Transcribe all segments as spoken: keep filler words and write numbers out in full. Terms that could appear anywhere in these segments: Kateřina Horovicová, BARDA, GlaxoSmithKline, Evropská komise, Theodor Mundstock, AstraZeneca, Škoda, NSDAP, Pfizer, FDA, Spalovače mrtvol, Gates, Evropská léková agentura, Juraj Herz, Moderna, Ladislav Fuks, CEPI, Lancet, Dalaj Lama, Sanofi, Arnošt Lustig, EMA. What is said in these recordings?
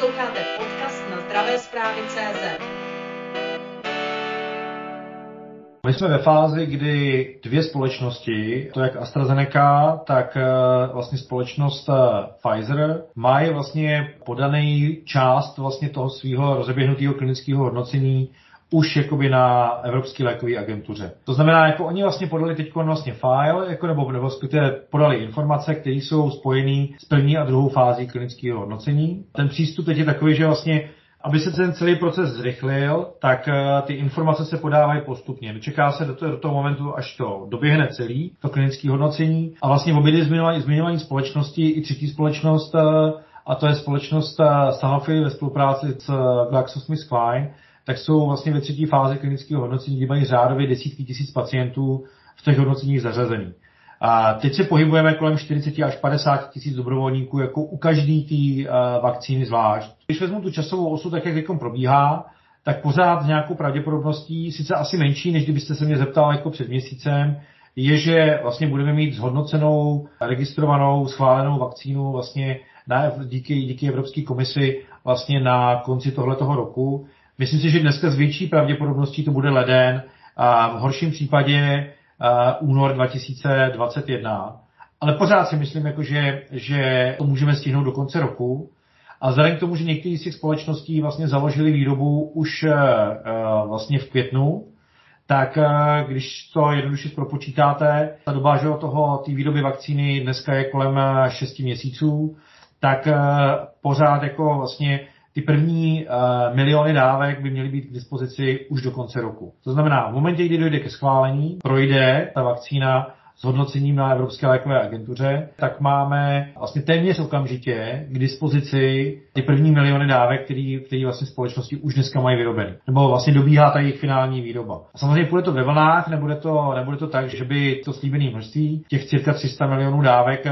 Posloucháte podcast na zdravé zprávy tečka cé zet. My jsme ve fázi, kdy dvě společnosti, to jak AstraZeneca, tak vlastně společnost Pfizer, mají vlastně podaný část vlastně toho svého rozeběhnutého klinického hodnocení už jakoby na Evropské lékové agentuře. To znamená, jako oni vlastně podali teďkon vlastně file, jako nebo nebo respektive podali informace, které jsou spojené s první a druhou fází klinického hodnocení. Ten přístup teď je takový, že vlastně, aby se ten celý proces zrychlil, tak ty informace se podávají postupně. Dočeká se do toho, do toho momentu, až to doběhne celý, to klinické hodnocení. A vlastně obě zmiňované společnosti i třetí společnost, a to je společnost Sanofi ve spolupráci s GlaxoSmithKline, tak jsou vlastně ve třetí fázi klinického hodnocení, kdy mají řádově desítky tisíc pacientů v těch hodnoceních zařazených. A teď se pohybujeme kolem čtyřicet až padesát tisíc dobrovolníků jako u každý té vakcíny zvlášť. Když vezmu tu časovou osu, tak jak teďkom probíhá, tak pořád s nějakou pravděpodobností, sice asi menší, než kdybyste se mě zeptal jako před měsícem, je, že vlastně budeme mít zhodnocenou, registrovanou, schválenou vakcínu vlastně na, díky, díky Evropské komisi vlastně na konci tohletoho roku. Myslím si, že dneska s větší pravděpodobností to bude leden, a v horším případě únor dva tisíce dvacet jedna. Ale pořád si myslím, jako že, že to můžeme stihnout do konce roku. A vzhledem k tomu, že některé z těch společností vlastně založili výrobu už vlastně v květnu, tak když to jednoduše propočítáte, ta doba, že od toho té výroby vakcíny dneska je kolem šesti měsíců, tak pořád jako vlastně ty první uh, miliony dávek by měly být k dispozici už do konce roku. To znamená, v momentě, kdy dojde ke schválení, projde ta vakcína s hodnocením na Evropské lékové agentuře, tak máme vlastně téměř okamžitě k dispozici ty první miliony dávek, který, který vlastně společnosti už dneska mají vyrobený. Nebo vlastně dobíhá ta jejich finální výroba. A samozřejmě půjde to ve vlnách, nebude to, nebude to tak, že by to slíbené množství těch cirka tři sta milionů dávek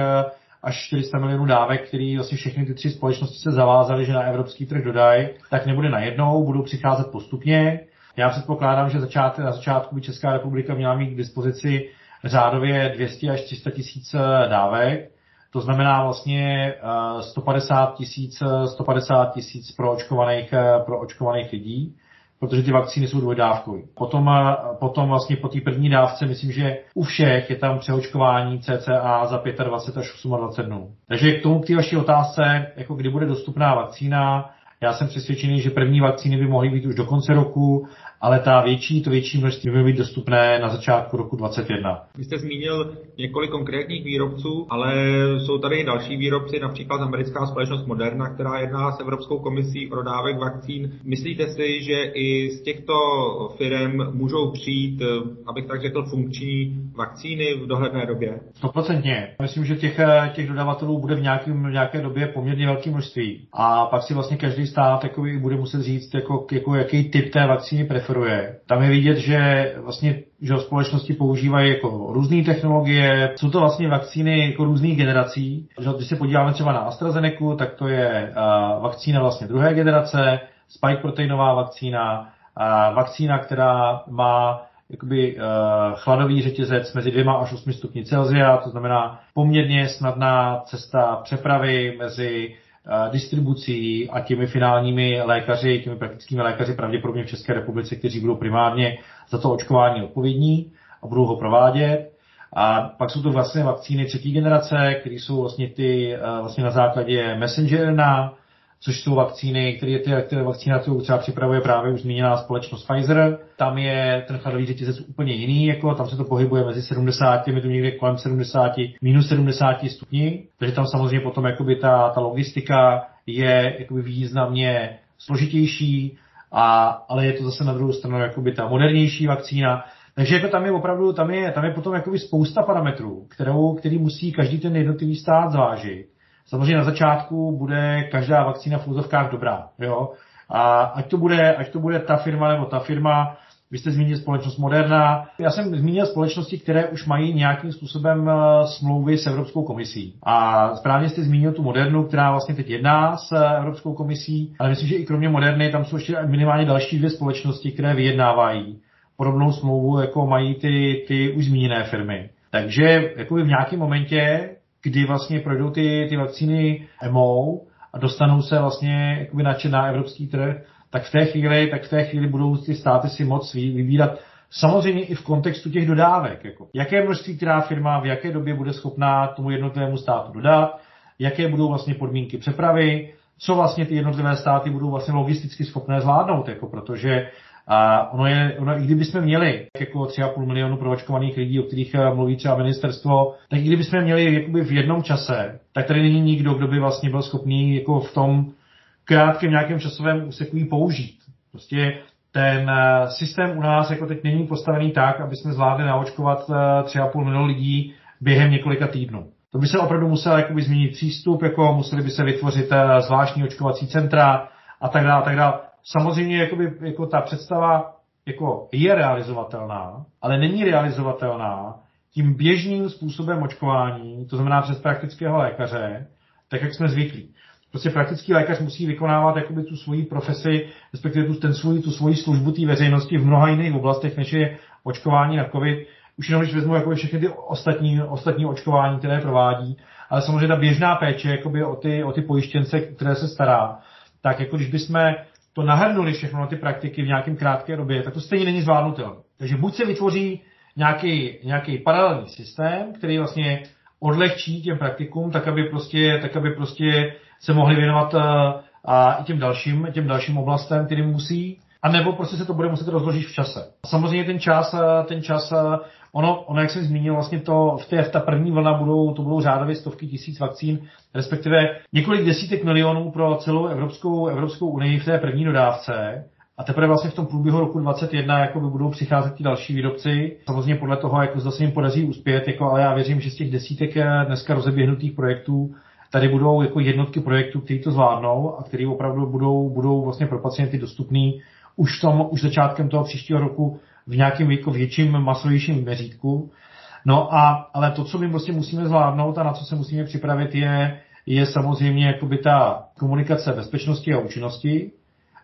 až čtyři sta milionů dávek, které vlastně všechny ty tři společnosti se zavázaly, že na evropský trh dodají, tak nebude najednou, budou přicházet postupně. Já předpokládám, že začát, na začátku by Česká republika měla mít k dispozici řádově dvě stě až tři sta tisíc dávek, to znamená vlastně sto padesát tisíc proočkovaných, proočkovaných lidí, protože ty vakcíny jsou dvojdávkové. Potom, potom vlastně po té první dávce, myslím, že u všech je tam přeočkování cca za dvacet pět až dvacet osm dnů. Takže k tomu, k té vaší otázce, jako kdy bude dostupná vakcína, já jsem přesvědčený, že první vakcíny by mohly být už do konce roku, ale ta větší, to větší množství by být dostupné na začátku roku dvacet jedna. Vy jste zmínil několik konkrétních výrobců, ale jsou tady i další výrobci, například americká společnost Moderna, která jedná s Evropskou komisí o dodávek vakcín. Myslíte si, že i z těchto firem můžou přijít, abych tak řekl, funkční vakcíny v dohledné době? Stoprocentně. Myslím, že těch, těch dodavatelů bude v nějaké, v nějaké době poměrně velké množství. A pak si vlastně každý stát takový bude muset říct, jako, jako jaký typ té vakcíny preferuje. Tam je vidět, že vlastně že společnosti používají jako různé technologie, jsou to vlastně vakcíny jako různých generací. Že když se podíváme třeba na AstraZeneku, tak to je uh, vakcína vlastně druhé generace, spike proteinová vakcína, uh, vakcína, která má jakoby, uh, chladový řetězec mezi dvěma až osmi stupni Celsia, to znamená poměrně snadná cesta přepravy mezi distribucí a těmi finálními lékaři, těmi praktickými lékaři pravděpodobně v České republice, kteří budou primárně za to očkování odpovědní a budou ho provádět. A pak jsou to vlastně vakcíny třetí generace, které jsou vlastně ty vlastně na základě messengerna, což jsou vakcíny, které ty, které vakcína, kterou třeba připravuje právě už zmíněná společnost Pfizer. Tam je ten chladový řetězec úplně jiný, jako tam se to pohybuje mezi sedmdesáti, my tu někde kolem sedmdesáti, minus sedmdesáti stupni, takže tam samozřejmě potom jakoby ta, ta logistika je jakoby významně složitější, a, ale je to zase na druhou stranu jakoby ta modernější vakcína. Takže jako tam je opravdu, tam je, tam je potom jakoby spousta parametrů, kterou, který musí každý ten jednotlivý stát zvážit. Samozřejmě na začátku bude každá vakcína v úzovkách dobrá. Jo? A ať to, bude, ať to bude ta firma nebo ta firma, vy jste zmínil společnost Moderna. Já jsem zmínil společnosti, které už mají nějakým způsobem smlouvy s Evropskou komisí. A správně jste zmínil tu Modernu, která vlastně teď jedná s Evropskou komisí. Ale myslím, že i kromě Moderny tam jsou ještě minimálně další dvě společnosti, které vyjednávají podobnou smlouvu, jako mají ty, ty už zmíněné firmy. Takže jakoby v nějakém momentě, kdy vlastně projdou ty, ty vakcíny E M O a dostanou se vlastně jakoby na, na evropský trh, tak v té chvíli, tak v té chvíli budou ty státy si moc vybírat. Samozřejmě i v kontextu těch dodávek. Jako jaké množství která firma v jaké době bude schopná tomu jednotlivému státu dodat, jaké budou vlastně podmínky přepravy, co vlastně ty jednotlivé státy budou vlastně logisticky schopné zvládnout, jako protože a ono je, ono, i kdybychom měli jako tři a půl milionu proočkovaných lidí, o kterých mluví třeba ministerstvo, tak i kdybychom měli jakoby v jednom čase, tak tady není nikdo, kdo by vlastně byl schopný jako v tom krátkém nějakém časovém úseku použít. Prostě ten systém u nás jako teď není postavený tak, aby jsme zvládli naočkovat tři a půl milionu lidí během několika týdnů. To by se opravdu musel jakoby změnit přístup, jako museli by se vytvořit zvláštní očkovací centra a tak dále, a tak dále. Samozřejmě jakoby, jako ta představa jako je realizovatelná, ale není realizovatelná tím běžným způsobem očkování, to znamená přes praktického lékaře, tak jak jsme zvyklí. Prostě praktický lékař musí vykonávat jakoby, tu svoji profesi, respektive tu, ten svůj, tu svoji službu té veřejnosti v mnoha jiných oblastech, než je očkování na COVID. Už jenom, když vezmu jakoby, všechny ty ostatní, ostatní očkování, které provádí, ale samozřejmě ta běžná péče jakoby, o, ty, o ty pojištěnce, které se stará, tak jako když bychom to nahrnuli všechno na ty praktiky v nějakém krátké době, tak to stejně není zvládnutelné. Takže buď se vytvoří nějaký, nějaký paralelní systém, který vlastně odlehčí těm praktikům, tak aby prostě, tak aby prostě se mohli věnovat i těm dalším, těm dalším oblastem, kterým musí, a nebo prostě se to bude muset rozložit v čase. A samozřejmě ten čas, ten čas, ono, ono jak jsem zmínil, vlastně to v té ta první vlna budou, to budou řádově stovky tisíc vakcín, respektive několik desítek milionů pro celou Evropskou, Evropskou unii v té první dodávce. A teprve vlastně v tom průběhu roku dvacet jedna jako by budou přicházet ti další výrobci. Samozřejmě podle toho, jako zda se jim podaří uspět, jako, ale já věřím, že z těch desítek dneska rozeběhnutých projektů tady budou jako jednotky projektů, který to zvládnou a který opravdu budou, budou vlastně pro pacienty dostupný už, tom, už začátkem toho příštího roku v nějakém jako větším, masovějším měřítku. No a, ale to, co my prostě musíme zvládnout a na co se musíme připravit, je, je samozřejmě jakoby ta komunikace bezpečnosti a účinnosti.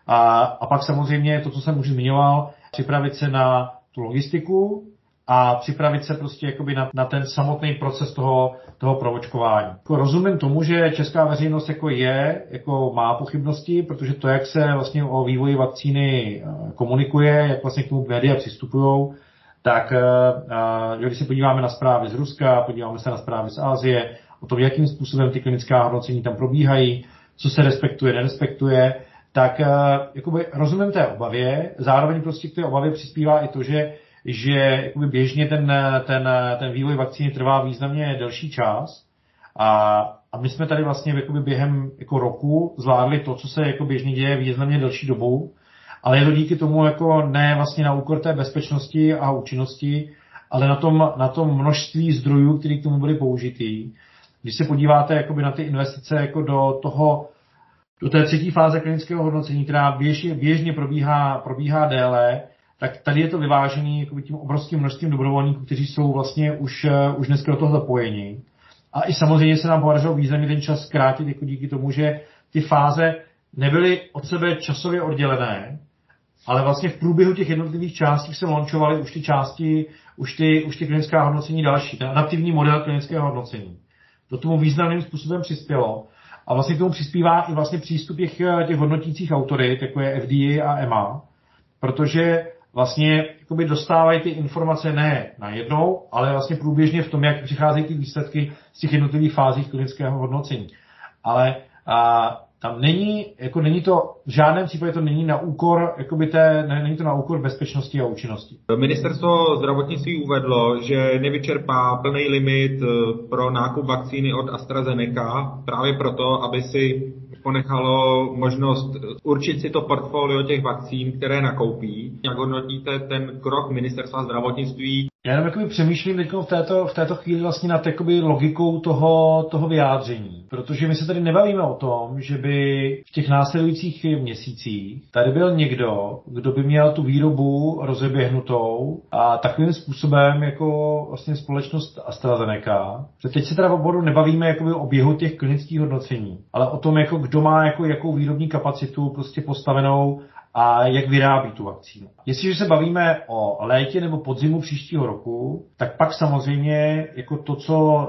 A, a pak samozřejmě to, co jsem už zmiňoval, připravit se na tu logistiku a připravit se prostě jakoby na, na ten samotný proces toho, toho proočkování. Jako rozumím tomu, že česká veřejnost jako je, jako má pochybnosti, protože to, jak se vlastně o vývoji vakcíny komunikuje, jak vlastně k tomu média přistupují, tak a, když se podíváme na zprávy z Ruska, podíváme se na zprávy z Asie, o tom, jakým způsobem ty klinická hodnocení tam probíhají, co se respektuje, nerespektuje, tak jakoby, rozumím té obavě, zároveň prostě k té obavě přispívá i to, že, že jakoby, běžně ten, ten, ten vývoj vakcíny trvá významně delší čas a, a my jsme tady vlastně jakoby, během jako, roku zvládli to, co se jako, běžně děje významně delší dobu, ale je to díky tomu jako, ne vlastně na úkor té bezpečnosti a účinnosti, ale na tom, na tom množství zdrojů, které k tomu byly použitý. Když se podíváte jakoby, na ty investice jako, do toho, do té třetí fáze klinického hodnocení, která běžně, běžně probíhá, probíhá déle, tak tady je to vyvážený jakoby, tím obrovským množstvím dobrovolníků, kteří jsou vlastně už, už dneska do toho zapojeni. A i samozřejmě se nám podařilo významně ten čas zkrátit jako díky tomu, že ty fáze nebyly od sebe časově oddělené, ale vlastně v průběhu těch jednotlivých částí se launchovaly už ty části, už ty, už ty klinická hodnocení další, ten adaptivní model klinického hodnocení. Do tomu významným způsobem přispělo. A vlastně k tomu přispívá i vlastně přístup těch, těch hodnotících autorit, jako je F D A a E M A, protože vlastně jakoby dostávají ty informace ne najednou, ale vlastně průběžně v tom, jak přicházejí ty výsledky z těch jednotlivých fází klinického hodnocení. Ale a, tam není, jako není to, v žádném případě to není na úkor, jakoby té, ne, není to na úkor bezpečnosti a účinnosti. Ministerstvo zdravotnictví uvedlo, že nevyčerpá plný limit pro nákup vakcíny od AstraZeneca právě proto, aby si ponechalo možnost určit si to portfolio těch vakcín, které nakoupí. Jak hodnotíte ten krok Ministerstva zdravotnictví? Já jenom jakoby přemýšlím teď v této, v této chvíli vlastně nad jakoby logikou toho, toho vyjádření. Protože my se tady nebavíme o tom, že by v těch následujících měsících tady byl někdo, kdo by měl tu výrobu rozeběhnutou a takovým způsobem jako vlastně společnost AstraZeneca. Teď se teda v oboru nebavíme jakoby o běhu těch klinických hodnocení, ale o tom, jako kdo má jako, jakou výrobní kapacitu prostě postavenou a jak vyrábí tu vakcínu. Jestliže se bavíme o létě nebo podzimu příštího roku, tak pak samozřejmě jako to, co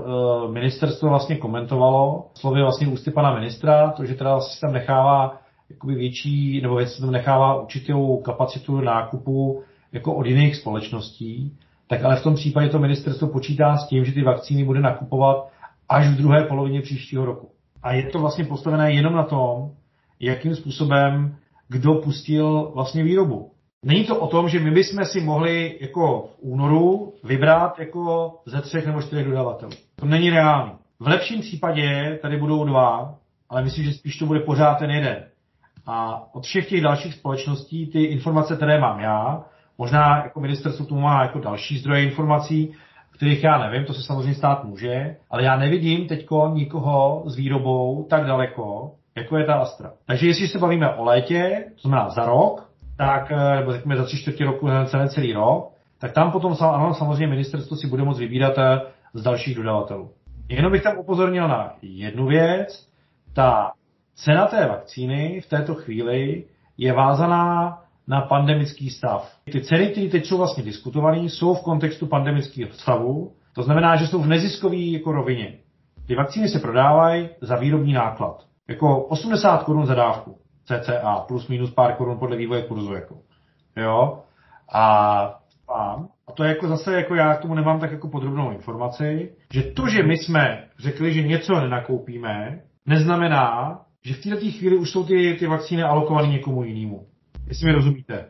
ministerstvo vlastně komentovalo, slovy vlastně ústy pana ministra, to, že teda se tam nechává jakoby větší, nebo věc se tam nechává určitou kapacitu nákupu jako od jiných společností, tak ale v tom případě to ministerstvo počítá s tím, že ty vakcíny bude nakupovat až v druhé polovině příštího roku. A je to vlastně postavené jenom na tom, jakým způsobem kdo pustil vlastně výrobu. Není to o tom, že my bychom si mohli jako v únoru vybrat jako ze třech nebo čtyřech dodavatelů. To není reálné. V lepším případě tady budou dva, ale myslím, že spíš to bude pořád ten jeden. A od všech těch dalších společností ty informace, které mám já, možná jako ministerstvo tu má jako další zdroje informací, kterých já nevím, to se samozřejmě stát může, ale já nevidím teďko nikoho s výrobou tak daleko, jako je ta Astra. Takže jestli se bavíme o létě, to znamená za rok, tak, nebo řekněme za tři čtvrtě roku, celý, celý rok, tak tam potom ano, samozřejmě ministerstvo si bude moct vybírat z dalších dodavatelů. Jenom bych tam upozornil na jednu věc. Ta cena té vakcíny v této chvíli je vázaná na pandemický stav. Ty ceny, které teď jsou vlastně diskutované, jsou v kontextu pandemického stavu. To znamená, že jsou v neziskové jako rovině. Ty vakcíny se prodávají za výrobní náklad. Jako osmdesát korun za dávku, cca, plus minus pár korun podle vývoje kurzu. Jako. Jo? A, a to je jako zase, jako já k tomu nemám tak jako podrobnou informaci, že to, že my jsme řekli, že něco nenakoupíme, neznamená, že v této chvíli už jsou ty, ty vakcíny alokované někomu jinému. Jestli mi rozumíte.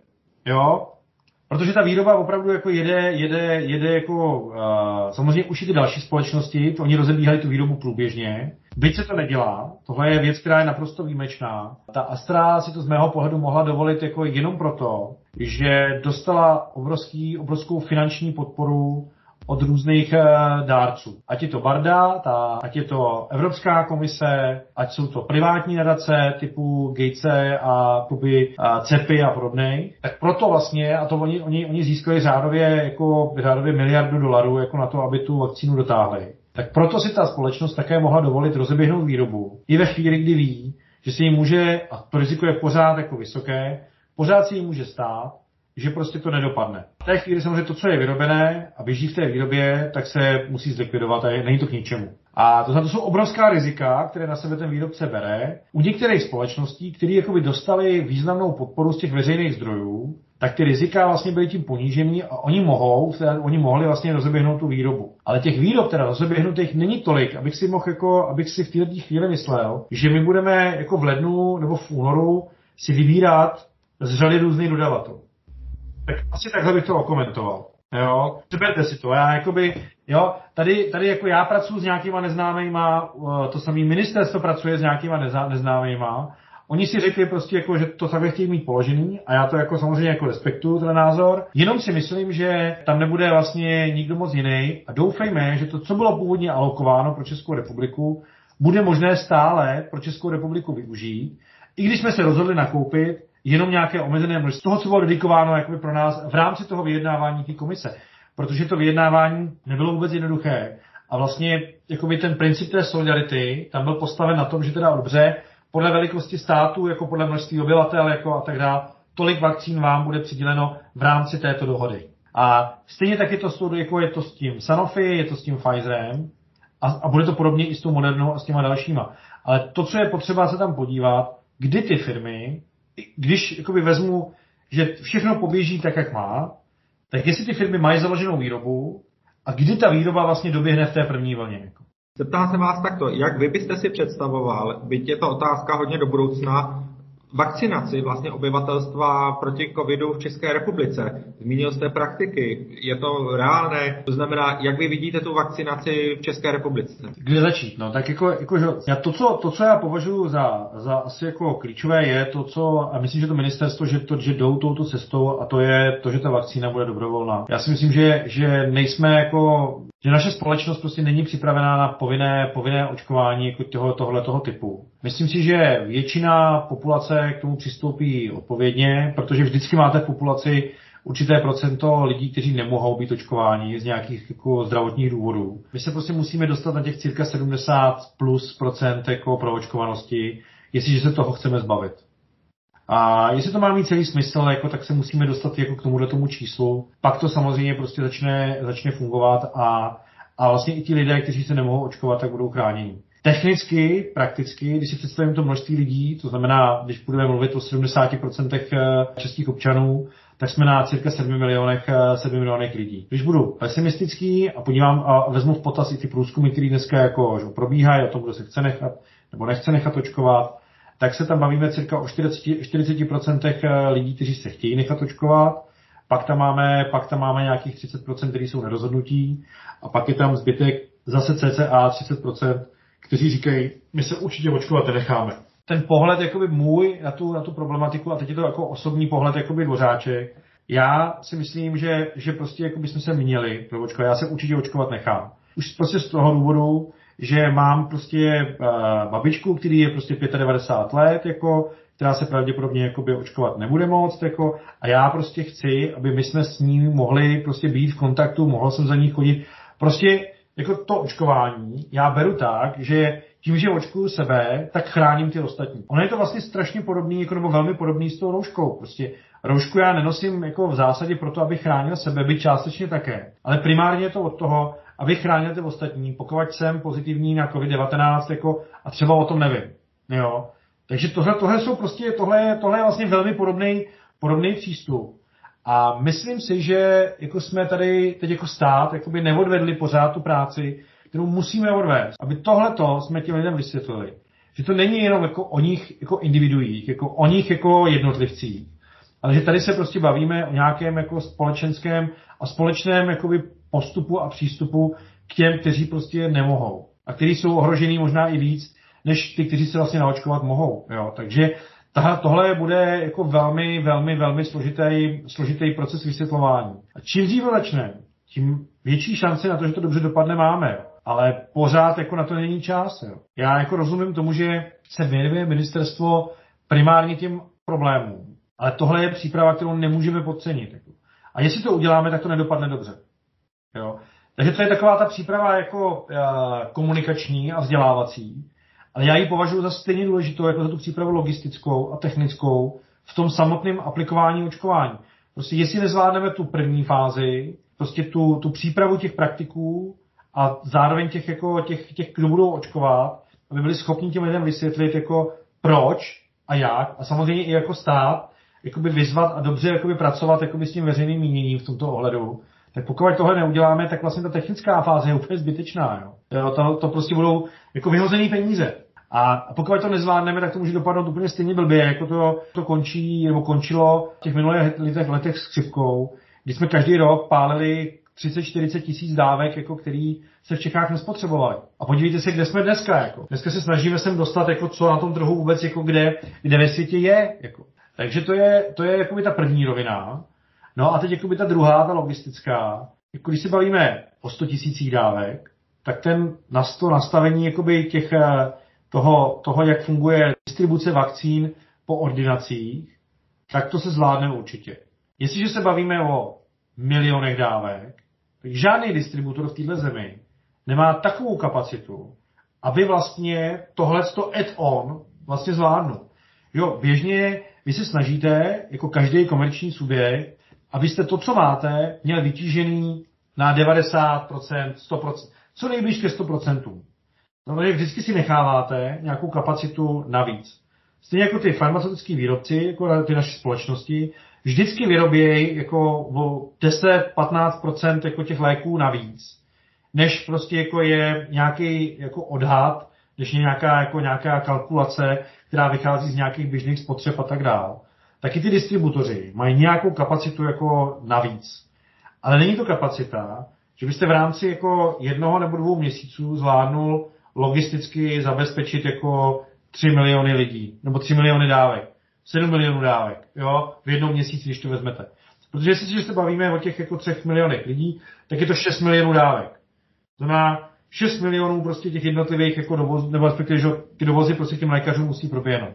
Jo? Protože ta výroba opravdu jako jede, jede, jede jako, uh, samozřejmě už i ty další společnosti, to oni rozebíhají tu výrobu průběžně. Byť se to nedělá, tohle je věc, která je naprosto výjimečná. Ta Astra si to z mého pohledu mohla dovolit jako jenom proto, že dostala obrovský, obrovskou finanční podporu od různých dárců. Ať je to BARDA, ta, ať je to Evropská komise, ať jsou to privátní nadace typu Gatese a tuby C E P I a podobnej. Tak proto vlastně, a to oni, oni, oni získali řádově, jako, řádově miliardu dolarů jako na to, aby tu vakcínu dotáhli. Tak proto si ta společnost také mohla dovolit rozeběhnout výrobu. I ve chvíli, kdy ví, že se jim může, a to riziko je pořád jako vysoké, pořád se jim může stát, že prostě to nedopadne. V té chvíli samozřejmě to, co je vyrobené a běží v té výrobě, tak se musí zlikvidovat a je, není to k ničemu. A to, to jsou obrovská rizika, které na sebe ten výrobce bere. U některých společností, které dostali významnou podporu z těch veřejných zdrojů, tak ty rizika vlastně byly tím ponížení a oni mohou, oni mohli vlastně rozeběhnout tu výrobu. Ale těch výrob, teda rozeběhnutých, není tolik, abych si mohl jako, abych si v této chvíli myslel, že my budeme jako v lednu nebo v únoru si vybírat z řady různých dodavatelů. Tak asi takhle bych to okomentoval. Jo, přeberte si to. Já jakoby, jo, tady, tady jako já pracuji s nějakýma neznámejma, to samé ministerstvo pracuje s nějakýma nezá, neznámejma. Oni si řekli prostě jako, že to takhle chtějí mít položený a já to jako samozřejmě jako respektuju, ten názor. Jenom si myslím, že tam nebude vlastně nikdo moc jiný a doufejme, že to, co bylo původně alokováno pro Českou republiku, bude možné stále pro Českou republiku využít, i když jsme se rozhodli nakoupit jenom nějaké omezené množství z toho, co bylo dedikováno jakoby pro nás v rámci toho vyjednávání té komise. Protože to vyjednávání nebylo vůbec jednoduché. A vlastně jakoby ten princip té solidarity tam byl postaven na tom, že teda dobře, podle velikosti státu, jako podle množství obyvatel jako a tak dále, tolik vakcín vám bude přiděleno v rámci této dohody. A stejně tak je to s, tou, jako je to s tím Sanofi, je to s tím Pfizerem a, a bude to podobně i s tou Modernou a s těma dalšíma. Ale to, co je potřeba se tam podívat, kdy ty firmy, když jakoby vezmu, že všechno poběží tak, jak má, tak jestli ty firmy mají založenou výrobu a kdy ta výroba vlastně doběhne v té první vlně. Zeptám se vás takto, jak vy byste si představoval, byť je to otázka hodně do budoucna, vakcinaci vlastně obyvatelstva proti covidu v České republice. Zmínil jste praktiky, je to reálné, to znamená, jak vy vidíte tu vakcinaci v České republice? Kde začít? No, tak jako, jako já to, co, to, co já považuji za, za asi jako klíčové, je to, co, a myslím, že to ministerstvo, že, to, že jdou touto cestou, a to je to, že ta vakcína bude dobrovolná. Já si myslím, že, že nejsme jako, že naše společnost prostě není připravená na povinné, povinné očkování jako toho, tohletoho typu. Myslím si, že většina populace k tomu přistoupí odpovědně, protože vždycky máte v populaci určité procento lidí, kteří nemohou být očkováni z nějakých jako zdravotních důvodů. My se prostě musíme dostat na těch cirka sedmdesát plus procent jako proočkovanosti, jestliže se toho chceme zbavit. A jestli to má mít celý smysl, jako, tak se musíme dostat jako k tomuhle tomu číslu. Pak to samozřejmě prostě začne, začne fungovat a, a vlastně i ti lidé, kteří se nemohou očkovat, tak budou chráněni. Technicky, prakticky, když si představím to množství lidí, to znamená, když budeme mluvit o sedmdesáti procentech českých občanů, tak jsme na cirka sedmi milionech lidí. Když budu pesimistický a podívám a vezmu v potaz i ty průzkumy, které dneska jako, že probíhají o tom, kdo se chce nechat nebo nechce nechat očkovat, tak se tam bavíme cirka o čtyřiceti procentech lidí, kteří se chtějí nechat očkovat. Pak tam máme, pak tam máme nějakých třicet procent, kteří jsou nerozhodnutí. A pak je tam zbytek zase cca třicet procent, kteří říkají, my se určitě očkovat nenecháme. Ten pohled jakoby můj na tu, na tu problematiku, a teď je to jako osobní pohled jakoby Dvořáček, já si myslím, že, že prostě jakoby jsme se měli očkovat, já se určitě očkovat nechám. Už prostě z toho důvodu, že mám prostě uh, babičku, který je prostě devadesát pět let, jako, která se pravděpodobně jakoby očkovat nebude moct, jako, a já prostě chci, aby my jsme s ní mohli prostě být v kontaktu, mohl jsem za ní chodit. Prostě jako to očkování já beru tak, že tím, že očkuju sebe, tak chráním ty ostatní. Ono je to vlastně strašně podobný, jako, nebo velmi podobný s tou rouškou. Prostě roušku já nenosím jako v zásadě proto, abych chránil sebe, byť částečně také. Ale primárně je to od toho, abych chránil ty ostatní, pokud jsem pozitivní na covid devatenáct jako, a třeba o tom nevím. Jo? Takže tohle, tohle, jsou prostě, tohle, tohle je vlastně velmi podobný, podobný přístup. A myslím si, že jako jsme tady teď jako stát jakoby neodvedli pořád tu práci, kterou musíme odvést. Aby tohleto jsme těm lidem vysvětlili. Že to není jenom jako o nich jako individuích, jako o nich jako jednotlivcích. Ale že tady se prostě bavíme o nějakém jako společenském a společném jakoby postupu a přístupu k těm, kteří prostě nemohou. A kteří jsou ohrožený možná i víc, než ty, kteří se vlastně naočkovat mohou. Jo? Takže Tahle, tohle bude jako velmi, velmi, velmi složitý, složitý proces vysvětlování. A čím dříve začne, tím větší šance na to, že to dobře dopadne, máme. Ale pořád jako na to není čas. Jo. Já jako rozumím tomu, že se věnuje ministerstvo primárně těm problémům. Ale tohle je příprava, kterou nemůžeme podcenit. Jako. A jestli to uděláme, tak to nedopadne dobře. Jo. Takže to je taková ta příprava jako komunikační a vzdělávací. Ale já ji považuji za stejně důležitou jako za tu přípravu logistickou a technickou v tom samotném aplikování očkování. Prostě jestli nezvládneme tu první fázi, prostě tu, tu přípravu těch praktiků a zároveň těch, jako, těch, těch, kdo budou očkovat, aby byli schopni těm lidem vysvětlit, jako, proč a jak, a samozřejmě i jako stát jakoby vyzvat a dobře jakoby pracovat jakoby s tím veřejným míněním v tomto ohledu, tak pokud tohle neuděláme, tak vlastně ta technická fáze je úplně zbytečná. Jo? To, to prostě budou jako vyhozený peníze. A pokud to nezvládneme, tak to může dopadnout úplně stejně blbě, jako to, to končí, nebo končilo v těch minulých letech, letech s chřipkou, kdy jsme každý rok pálili třicet čtyřicet tisíc dávek, jako který se v Čechách nespotřebovaly. A podívejte se, kde jsme dneska. Jako. Dneska se snažíme sem dostat, jako, co na tom trhu vůbec, jako, kde, kde ve světě je. Jako. Takže to je, to je jakoby ta první rovina. No a teď jakoby ta druhá, ta logistická. Jako, když se bavíme o sto tisících dávek, tak ten na sto nastavení jakoby těch... Toho, toho, jak funguje distribuce vakcín po ordinacích, tak to se zvládne určitě. Jestliže se bavíme o milionech dávek, tak žádný distributor v této zemi nemá takovou kapacitu, aby vlastně tohleto add-on vlastně zvládnul. Jo, běžně vy se snažíte, jako každý komerční subjekt, abyste to, co máte, měl vytížený na devadesát procent, sto procent, co nejblíž ke sto procent. No, že vždycky si necháváte nějakou kapacitu navíc. Stejně jako ty farmaceutický výrobci, jako ty naše společnosti, vždycky vyrobějí jako deset až patnáct procent jako těch léků navíc, než prostě jako je nějaký jako odhad, než je nějaká, jako nějaká kalkulace, která vychází z nějakých běžných spotřeb a tak dál. Taky ty distributoři mají nějakou kapacitu jako navíc. Ale není to kapacita, že byste v rámci jako jednoho nebo dvou měsíců zvládnul logisticky zabezpečit jako tři miliony lidí, nebo tři miliony dávek, sedm milionů dávek, jo, v jednom měsíci, když to vezmete. Protože jestli se bavíme o těch jako třech milionech lidí, tak je to šest milionů dávek. To znamená šest milionů prostě těch jednotlivých jako dovozů, nebo respektive, že ty dovozy prostě těm lékařům musí proběhnout.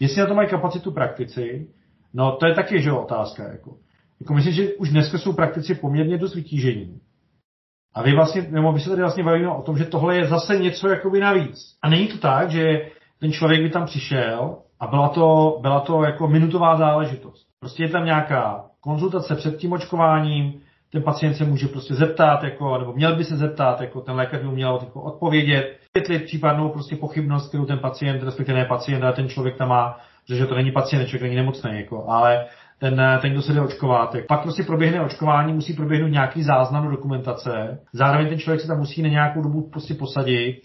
Jestli na to mají kapacitu praktici, no to je taky, že otázka, jako. Jako myslím, že už dneska jsou praktici poměrně dost vytížení. A vy vlastně, nebo my se tady vlastně bavíme o tom, že tohle je zase něco jakoby navíc. A není to tak, že ten člověk by tam přišel A byla to, byla to jako minutová záležitost. Prostě je tam nějaká konzultace před tím očkováním, ten pacient se může prostě zeptat, jako, nebo měl by se zeptat, jako, ten lékař by mu měl jako odpovědět, vysvětlit případnou prostě pochybnost, kterou ten pacient, respektive ne pacient, ale ten člověk tam má, že to není pacient, člověk není nemocný, jako, ale ten, ten, kdo se jde očkovat. Pak prostě proběhne očkování, musí proběhnout nějaký záznam do dokumentace, zároveň ten člověk se tam musí na nějakou dobu prostě posadit,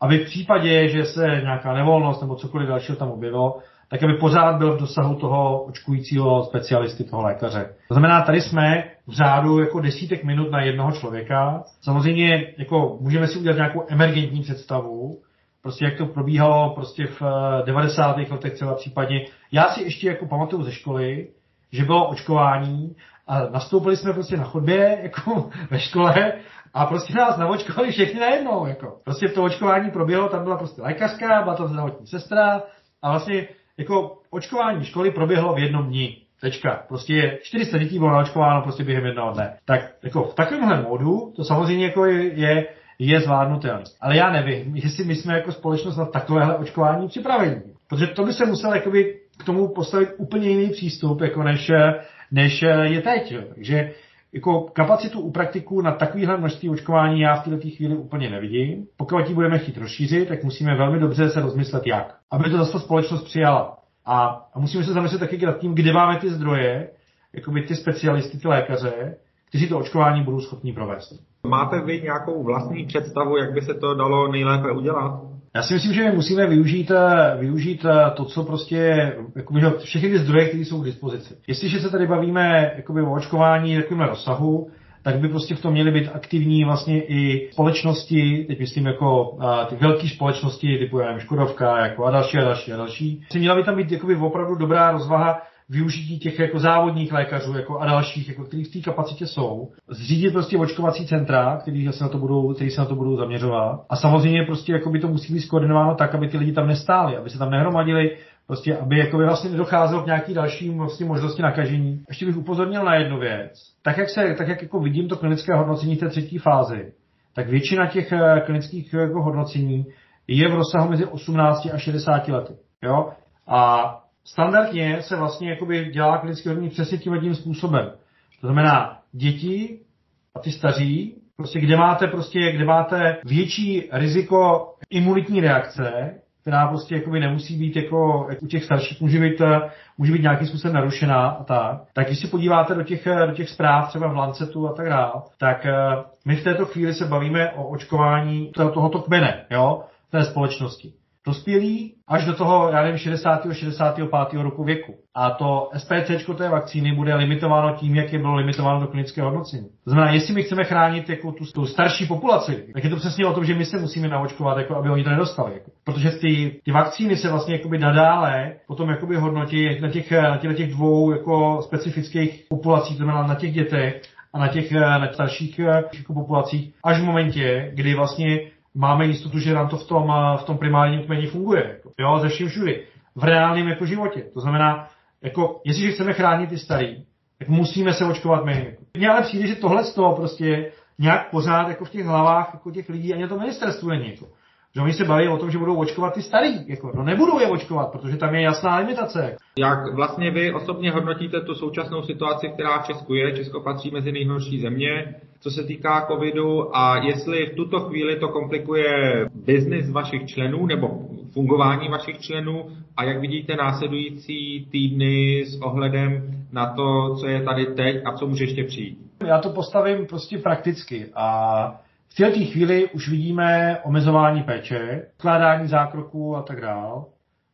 aby v případě, že se nějaká nevolnost nebo cokoliv dalšího tam objevilo, tak aby pořád byl v dosahu toho očkujícího specialisty, toho lékaře. To znamená, tady jsme v řádu jako desítek minut na jednoho člověka. Samozřejmě jako můžeme si udělat nějakou emergentní představu, prostě jak to probíhalo prostě v devadesátých letech třeba případně. Já si ještě jako pamatuju ze školy, že bylo očkování a nastoupili jsme prostě na chodbě jako ve škole a prostě nás naočkovali všechny najednou. Jako. Prostě to očkování proběhlo, tam byla prostě lékařka, byla tam zdravotní sestra a vlastně jako očkování školy proběhlo v jednom dni. Tečka. Prostě čtyři sta dětí bylo naočkováno prostě během jednoho dne. Tak jako v takovémhle módu to samozřejmě jako je, je, je zvládnutelné. Ale já nevím, jestli my jsme jako společnost na takovéhle očkování připravení. Protože to by se musel jakoby k tomu postavit úplně jiný přístup, jako než, než je teď. Jo. Takže jako kapacitu u praktiků na takovéhle množství očkování já v této chvíli úplně nevidím. Pokud ji budeme chtít rozšířit, tak musíme velmi dobře se rozmyslet, jak. Aby to zase společnost přijala. A, a musíme se zamyslet taky nad tím, kde máme ty zdroje, jako by ty specialisty, ty lékaře, kteří to očkování budou schopni provést. Máte vy nějakou vlastní představu, jak by se to dalo nejlépe udělat? Já si myslím, že my musíme využít, využít to, co prostě, jakoby, všechny ty zdroje, které jsou k dispozici. Jestliže se tady bavíme jakoby, o očkování takovémhle rozsahu, tak by prostě v tom měly být aktivní vlastně i společnosti, teď myslím jako a, ty velké společnosti, typu já nevím, Škodovka jako a další a další a další. Měla by tam být jakoby, opravdu dobrá rozvaha využití těch jako závodních lékařů jako a dalších, jako, kteří v té kapacitě jsou, zřídit prostě očkovací centra, kteří se na to budou, kteří se na to budou zaměřovat. A samozřejmě prostě jako by to musí být skoordinováno tak, aby ty lidi tam nestáli, aby se tam nehromadili, prostě aby jako by vlastně nedocházelo k nějaký další vlastně možnosti nakažení. Ještě bych upozornil na jednu věc. Tak jak se tak jak jako vidím to klinické hodnocení té třetí fázi, tak většina těch klinických jako hodnocení je v rozsahu mezi osmnáct a šedesát lety, jo? A standardně se vlastně jakoby dělá klinické hodnocení přesně tím a tím způsobem. To znamená děti a ty staří, prostě kde máte prostě, kde máte větší riziko imunitní reakce, která prostě jakoby nemusí být jako u těch starších, může být, může být nějakým způsobem narušená a tak. Tak když se podíváte do těch, do těch zpráv třeba v Lancetu a tak dále, tak my v této chvíli se bavíme o očkování tohoto kmene, jo, té společnosti. Dospělí až do toho, já nevím, šedesátého šedesátého pátého roku věku. A to SPCčko té vakcíny bude limitováno tím, jak je bylo limitováno do klinického hodnocení. To znamená, jestli my chceme chránit jako tu, tu starší populaci, tak je to přesně o tom, že my se musíme naočkovat, jako, aby oni to nedostali. Jako. Protože ty, ty vakcíny se vlastně jakoby nadále potom jakoby hodnotí na těch, na těch, na těch dvou jako specifických populacích, to znamená na těch dětech a na těch, na těch starších jako populacích, až v momentě, kdy vlastně máme jistotu, že nám to v tom, v tom primárním kmeni funguje. Jako, jo, ze vším všudy. V reálném jako životě. To znamená, jako, jestliže chceme chránit ty starý, tak musíme se očkovat my. Jako. Mně ale přijde, že tohle z toho prostě nějak pořád jako v těch hlavách jako těch lidí ani na to ministerstvu není. Jako. Že oni se baví o tom, že budou očkovat ty starý. Jako. No nebudou je očkovat, protože tam je jasná limitace. Jak vlastně vy osobně hodnotíte tu současnou situaci, která v Česku je? Česko patří mezi nejhorší země, co se týká covidu, a jestli v tuto chvíli to komplikuje biznis vašich členů nebo fungování vašich členů a jak vidíte následující týdny s ohledem na to, co je tady teď a co může ještě přijít? Já to postavím prostě prakticky a v této chvíli už vidíme omezování péče, vkládání zákroků a tak dále,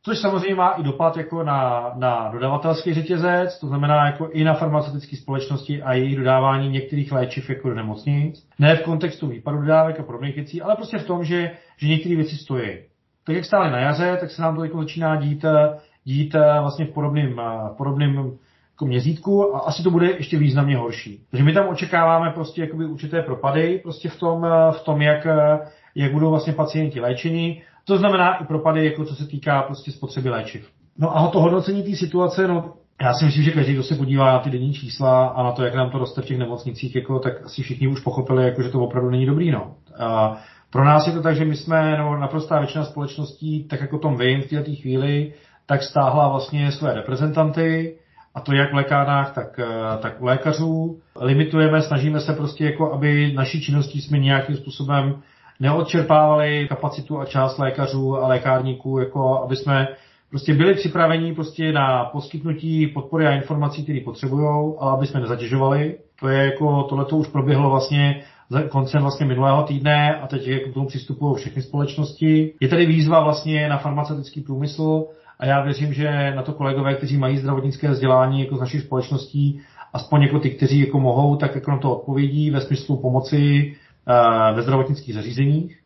což samozřejmě má i dopad jako na, na dodavatelský řetězec, to znamená jako i na farmaceutické společnosti a jejich dodávání některých léčiv jako do nemocnic. Ne v kontextu výpadu dodávek a podobných věcí, ale prostě v tom, že, že některé věci stojí. Tak jak stále na jaře, tak se nám to jako začíná dít, dít vlastně v podobném podobném jako měřítku a asi to bude ještě významně horší. Takže my tam očekáváme prostě jakoby určité propady prostě v tom, v tom jak, jak budou vlastně pacienti léčeni. To znamená i propady, jako co se týká prostě spotřeby léčiv. No a to hodnocení té situace, no já si myslím, že každý, kdo se podívá na ty denní čísla a na to, jak nám to roste v těch nemocnicích, jako, tak asi všichni už pochopili, jako, že to opravdu není dobrý. No. A pro nás je to tak, že my jsme, no, naprostá většina společností, tak jako o tom vím v této chvíli, tak stáhla vlastně své reprezentanty, a to jak v lékárnách, tak, tak u lékařů. Limitujeme, snažíme se prostě, jako aby naší činností jsme nějakým způsobem neodčerpávali kapacitu a část lékařů a lékárníků, jako aby jsme prostě byli připraveni prostě na poskytnutí podpory a informací, které potřebují, ale aby jsme nezatěžovali. To je jako, tohleto už proběhlo vlastně koncem vlastně minulého týdne a teď k tomu přistupují všechny společnosti. Je tady výzva vlastně na farmaceutický průmysl a já věřím, že na to kolegové, kteří mají zdravotnické vzdělání jako z naší společností, aspoň jako ty, kteří jako mohou, tak jako na to odpovědí ve smyslu pomoci e, ve zdravotnických zařízeních.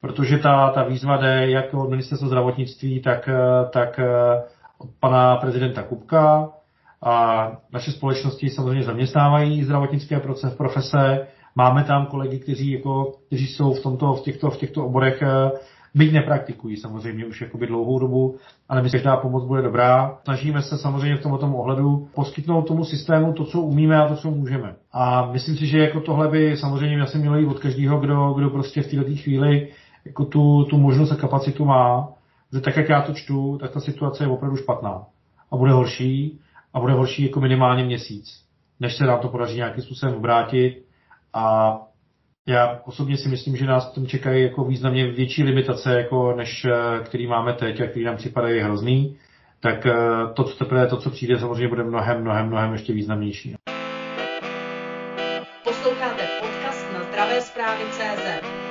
Protože ta, ta výzva jde jak od ministerstva zdravotnictví, tak, tak od pana prezidenta Kubka. A naše společnosti samozřejmě zaměstnávají zdravotnické profese. Máme tam kolegy, kteří, jako, kteří jsou v, tomto, v, těchto, v těchto oborech, byť nepraktikují samozřejmě už jakoby dlouhou dobu, ale myslím, že každá pomoc bude dobrá. Snažíme se samozřejmě v tomto ohledu poskytnout tomu systému to, co umíme a to, co můžeme. A myslím si, že jako tohle by samozřejmě asi mělo jít od každého, kdo, kdo prostě v této chvíli jako tu, tu možnost a kapacitu má, že tak, jak já to čtu, tak ta situace je opravdu špatná a bude horší a bude horší jako minimálně měsíc, než se nám to podaří nějakým způsobem obrátit. A já osobně si myslím, že nás tam čekají jako významně větší limitace, jako než který máme teď a který nám připadají hrozný, tak to, co teprve, to, co přijde, samozřejmě bude mnohem, mnohem, mnohem ještě významnější. Posloucháte podcast na zdravé zprávy tečka cé zet.